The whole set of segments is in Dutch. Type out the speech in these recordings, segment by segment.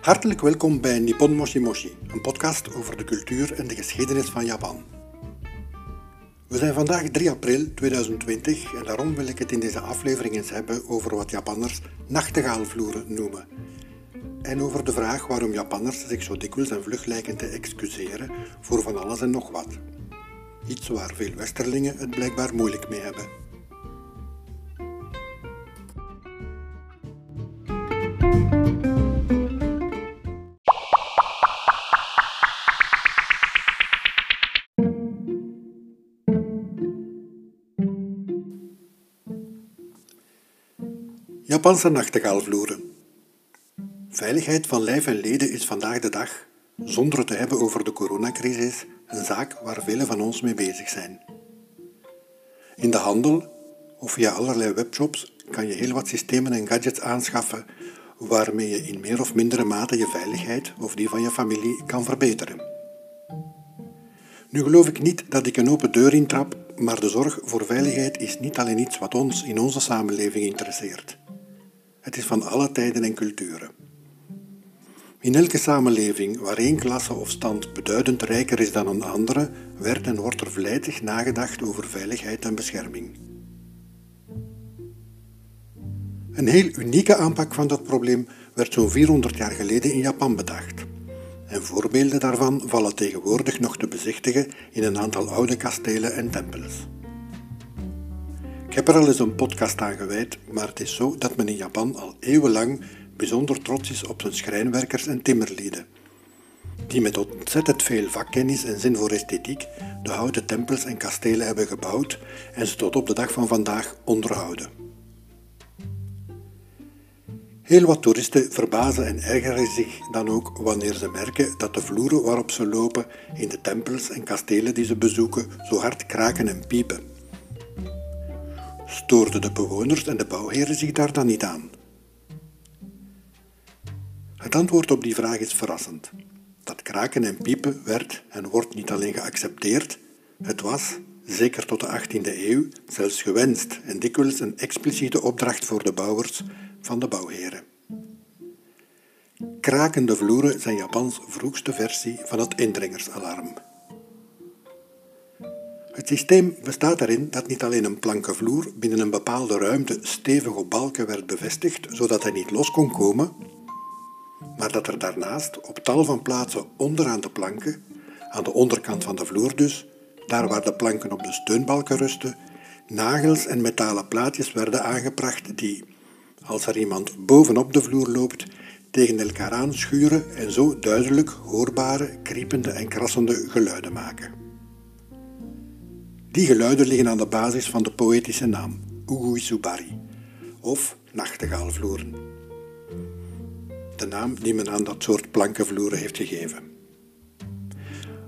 Hartelijk welkom bij Nippon Moshi Moshi, een podcast over de cultuur en de geschiedenis van Japan. We zijn vandaag 3 april 2020 en daarom wil ik het in deze aflevering eens hebben over wat Japanners nachtegaalvloeren noemen. En over de vraag waarom Japanners zich zo dikwijls en vlug lijken te excuseren voor van alles en nog wat. Iets waar veel Westerlingen het blijkbaar moeilijk mee hebben. Japanse nachtegaalvloeren. Veiligheid van lijf en leden is vandaag de dag, zonder het te hebben over de coronacrisis, een zaak waar velen van ons mee bezig zijn. In de handel of via allerlei webshops kan je heel wat systemen en gadgets aanschaffen waarmee je in meer of mindere mate je veiligheid of die van je familie kan verbeteren. Nu geloof ik niet dat ik een open deur intrap, maar de zorg voor veiligheid is niet alleen iets wat ons in onze samenleving interesseert. Het is van alle tijden en culturen. In elke samenleving waar één klasse of stand beduidend rijker is dan een andere, werd en wordt er vlijtig nagedacht over veiligheid en bescherming. Een heel unieke aanpak van dat probleem werd zo'n 400 jaar geleden in Japan bedacht. En voorbeelden daarvan vallen tegenwoordig nog te bezichtigen in een aantal oude kastelen en tempels. Ik heb er al eens een podcast aan gewijd, maar het is zo dat men in Japan al eeuwenlang bijzonder trots is op zijn schrijnwerkers en timmerlieden, die met ontzettend veel vakkennis en zin voor esthetiek de houten tempels en kastelen hebben gebouwd en ze tot op de dag van vandaag onderhouden. Heel wat toeristen verbazen en ergeren zich dan ook wanneer ze merken dat de vloeren waarop ze lopen in de tempels en kastelen die ze bezoeken zo hard kraken en piepen. Stoorden de bewoners en de bouwheren zich daar dan niet aan? Het antwoord op die vraag is verrassend. Dat kraken en piepen werd en wordt niet alleen geaccepteerd, het was, zeker tot de 18e eeuw, zelfs gewenst en dikwijls een expliciete opdracht voor de bouwers van de bouwheren. Krakende vloeren zijn Japans vroegste versie van het indringersalarm. Het systeem bestaat erin dat niet alleen een plankenvloer binnen een bepaalde ruimte stevig op balken werd bevestigd, zodat hij niet los kon komen, maar dat er daarnaast op tal van plaatsen onderaan de planken, aan de onderkant van de vloer dus, daar waar de planken op de steunbalken rusten, nagels en metalen plaatjes werden aangebracht die, als er iemand bovenop de vloer loopt, tegen elkaar aan schuren en zo duidelijk hoorbare, kriepende en krassende geluiden maken. Die geluiden liggen aan de basis van de poëtische naam Uguisubari, of nachtegaalvloeren. De naam die men aan dat soort plankenvloeren heeft gegeven.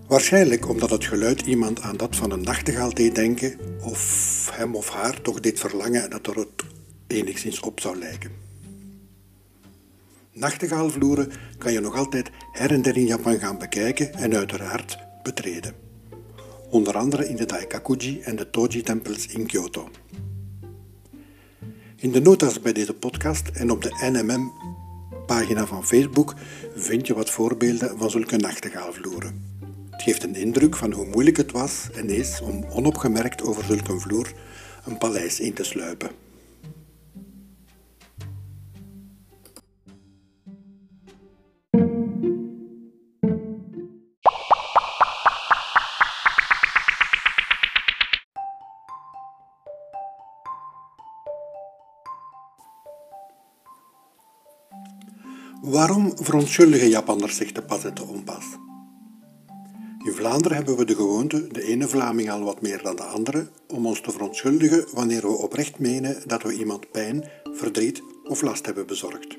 Waarschijnlijk omdat het geluid iemand aan dat van een nachtegaal deed denken, of hem of haar toch dit verlangen dat er het enigszins op zou lijken. Nachtegaalvloeren kan je nog altijd her en der in Japan gaan bekijken en uiteraard betreden. Onder andere in de Daikakuji en de Toji-tempels in Kyoto. In de notas bij deze podcast en op de NMM-pagina van Facebook vind je wat voorbeelden van zulke nachtegaalvloeren. Het geeft een indruk van hoe moeilijk het was en is om onopgemerkt over zulke vloer een paleis in te sluipen. Waarom verontschuldigen Japanners zich te pas en te onpas? In Vlaanderen hebben we de gewoonte, de ene Vlaming al wat meer dan de andere, om ons te verontschuldigen wanneer we oprecht menen dat we iemand pijn, verdriet of last hebben bezorgd.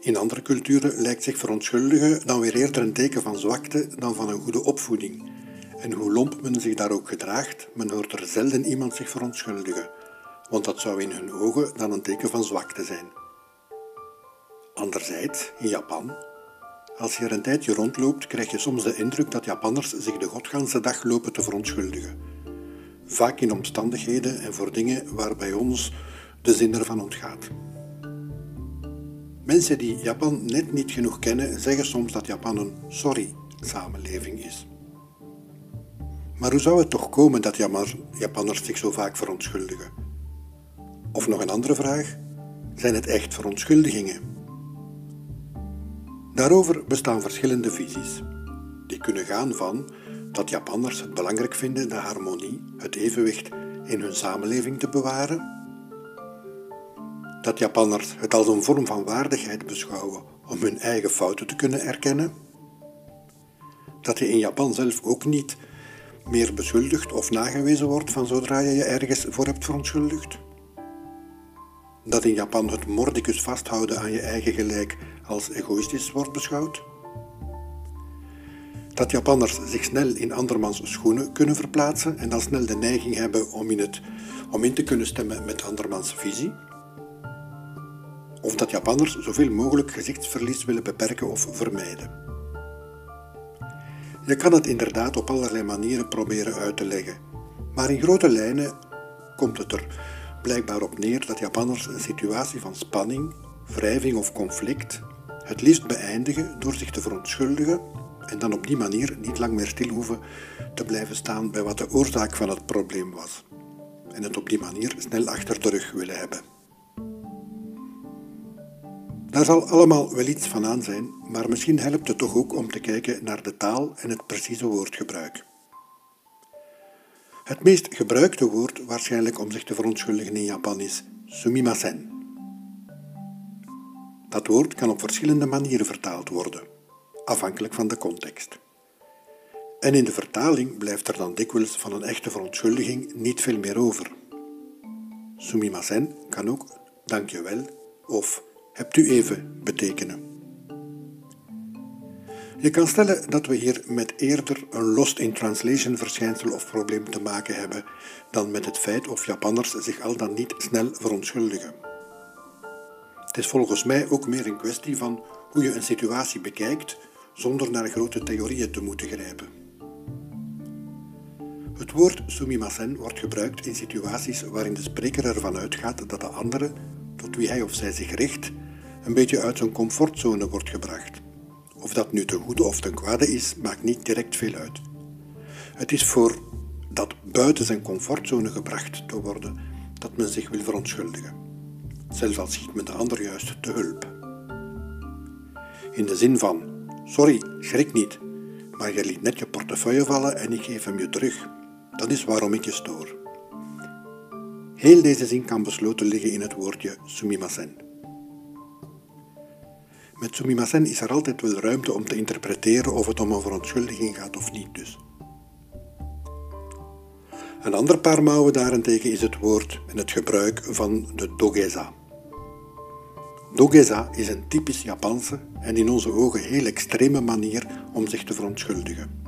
In andere culturen lijkt zich verontschuldigen dan weer eerder een teken van zwakte dan van een goede opvoeding. En hoe lomp men zich daar ook gedraagt, men hoort er zelden iemand zich verontschuldigen, want dat zou in hun ogen dan een teken van zwakte zijn. Anderzijds, in Japan, als je er een tijdje rondloopt, krijg je soms de indruk dat Japanners zich de godganse dag lopen te verontschuldigen. Vaak in omstandigheden en voor dingen waar bij ons de zin ervan ontgaat. Mensen die Japan net niet genoeg kennen, zeggen soms dat Japan een sorry-samenleving is. Maar hoe zou het toch komen dat Japanners zich zo vaak verontschuldigen? Of nog een andere vraag, zijn het echt verontschuldigingen? Daarover bestaan verschillende visies. Die kunnen gaan van dat Japanners het belangrijk vinden de harmonie, het evenwicht in hun samenleving te bewaren. Dat Japanners het als een vorm van waardigheid beschouwen om hun eigen fouten te kunnen erkennen. Dat je in Japan zelf ook niet meer beschuldigd of nagewezen wordt van zodra je je ergens voor hebt verontschuldigd. Dat in Japan het mordicus vasthouden aan je eigen gelijk als egoïstisch wordt beschouwd. Dat Japanners zich snel in andermans schoenen kunnen verplaatsen en dan snel de neiging hebben om in te kunnen stemmen met andermans visie. Of dat Japanners zoveel mogelijk gezichtsverlies willen beperken of vermijden. Je kan het inderdaad op allerlei manieren proberen uit te leggen, maar in grote lijnen komt het er blijkbaar op neer dat Japanners een situatie van spanning, wrijving of conflict het liefst beëindigen door zich te verontschuldigen en dan op die manier niet lang meer stil hoeven te blijven staan bij wat de oorzaak van het probleem was en het op die manier snel achter de rug willen hebben. Daar zal allemaal wel iets van aan zijn, maar misschien helpt het toch ook om te kijken naar de taal en het precieze woordgebruik. Het meest gebruikte woord waarschijnlijk om zich te verontschuldigen in Japan is sumimasen. Dat woord kan op verschillende manieren vertaald worden, afhankelijk van de context. En in de vertaling blijft er dan dikwijls van een echte verontschuldiging niet veel meer over. Sumimasen kan ook dankjewel of hebt u even betekenen. Je kan stellen dat we hier met eerder een lost in translation verschijnsel of probleem te maken hebben dan met het feit of Japanners zich al dan niet snel verontschuldigen. Het is volgens mij ook meer een kwestie van hoe je een situatie bekijkt zonder naar grote theorieën te moeten grijpen. Het woord sumimasen wordt gebruikt in situaties waarin de spreker ervan uitgaat dat de andere, tot wie hij of zij zich richt, een beetje uit zijn comfortzone wordt gebracht. Of dat nu ten goede of ten kwade is, maakt niet direct veel uit. Het is voor dat buiten zijn comfortzone gebracht te worden dat men zich wil verontschuldigen. Zelfs al schiet men de ander juist te hulp. In de zin van, sorry, schrik niet, maar je liet net je portefeuille vallen en ik geef hem je terug. Dat is waarom ik je stoor. Heel deze zin kan besloten liggen in het woordje sumimasen. Met sumimasen is er altijd wel ruimte om te interpreteren of het om een verontschuldiging gaat of niet dus. Een ander paar mouwen daarentegen is het woord en het gebruik van de dogeza. Dogeza is een typisch Japanse en in onze ogen heel extreme manier om zich te verontschuldigen.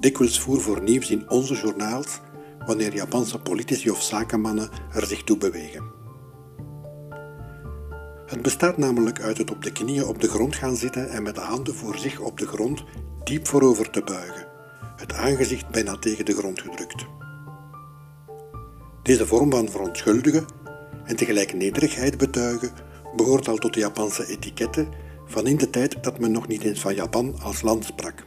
Dikwijls voer voor nieuws in onze journaals wanneer Japanse politici of zakenmannen er zich toe bewegen. Het bestaat namelijk uit het op de knieën op de grond gaan zitten en met de handen voor zich op de grond diep voorover te buigen, het aangezicht bijna tegen de grond gedrukt. Deze vorm van verontschuldigen en tegelijk nederigheid betuigen behoort al tot de Japanse etiketten van in de tijd dat men nog niet eens van Japan als land sprak.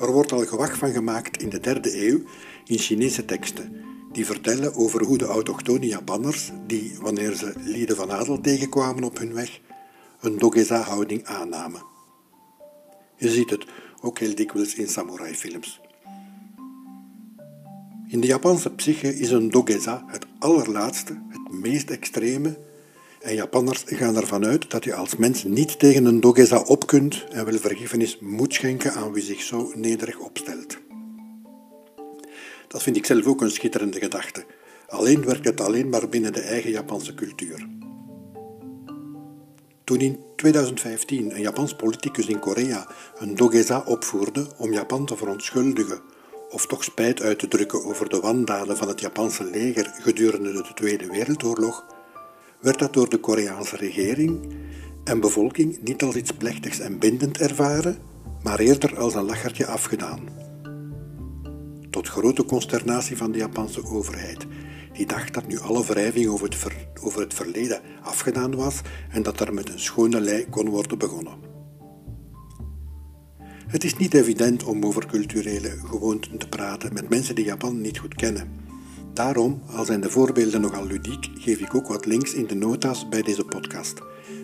Er wordt al gewag van gemaakt in de 3e eeuw in Chinese teksten, die vertellen over hoe de autochtone Japanners, die wanneer ze lieden van adel tegenkwamen op hun weg, een dogeza-houding aannamen. Je ziet het ook heel dikwijls in samurai-films. In de Japanse psyche is een dogeza het allerlaatste, het meest extreme, en Japanners gaan ervan uit dat je als mens niet tegen een dogeza op kunt en wel vergiffenis moet schenken aan wie zich zo nederig opstelt. Dat vind ik zelf ook een schitterende gedachte. Alleen werkt het alleen maar binnen de eigen Japanse cultuur. Toen in 2015 een Japans politicus in Korea een dogeza opvoerde om Japan te verontschuldigen of toch spijt uit te drukken over de wandaden van het Japanse leger gedurende de Tweede Wereldoorlog, werd dat door de Koreaanse regering en bevolking niet als iets plechtigs en bindend ervaren, maar eerder als een lachertje afgedaan. Tot grote consternatie van de Japanse overheid, die dacht dat nu alle wrijving over over het verleden afgedaan was en dat er met een schone lei kon worden begonnen. Het is niet evident om over culturele gewoonten te praten met mensen die Japan niet goed kennen. Daarom, al zijn de voorbeelden nogal ludiek, geef ik ook wat links in de nota's bij deze podcast,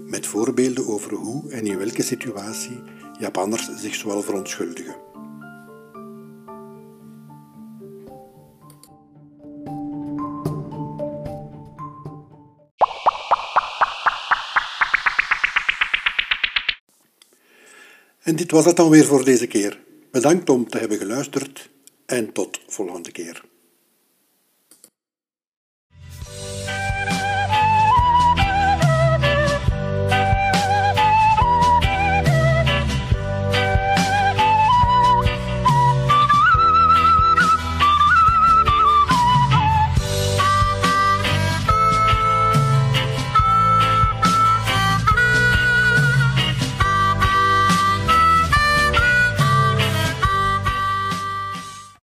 met voorbeelden over hoe en in welke situatie Japanners zich zoal verontschuldigen. En dit was het dan weer voor deze keer. Bedankt om te hebben geluisterd en tot volgende keer.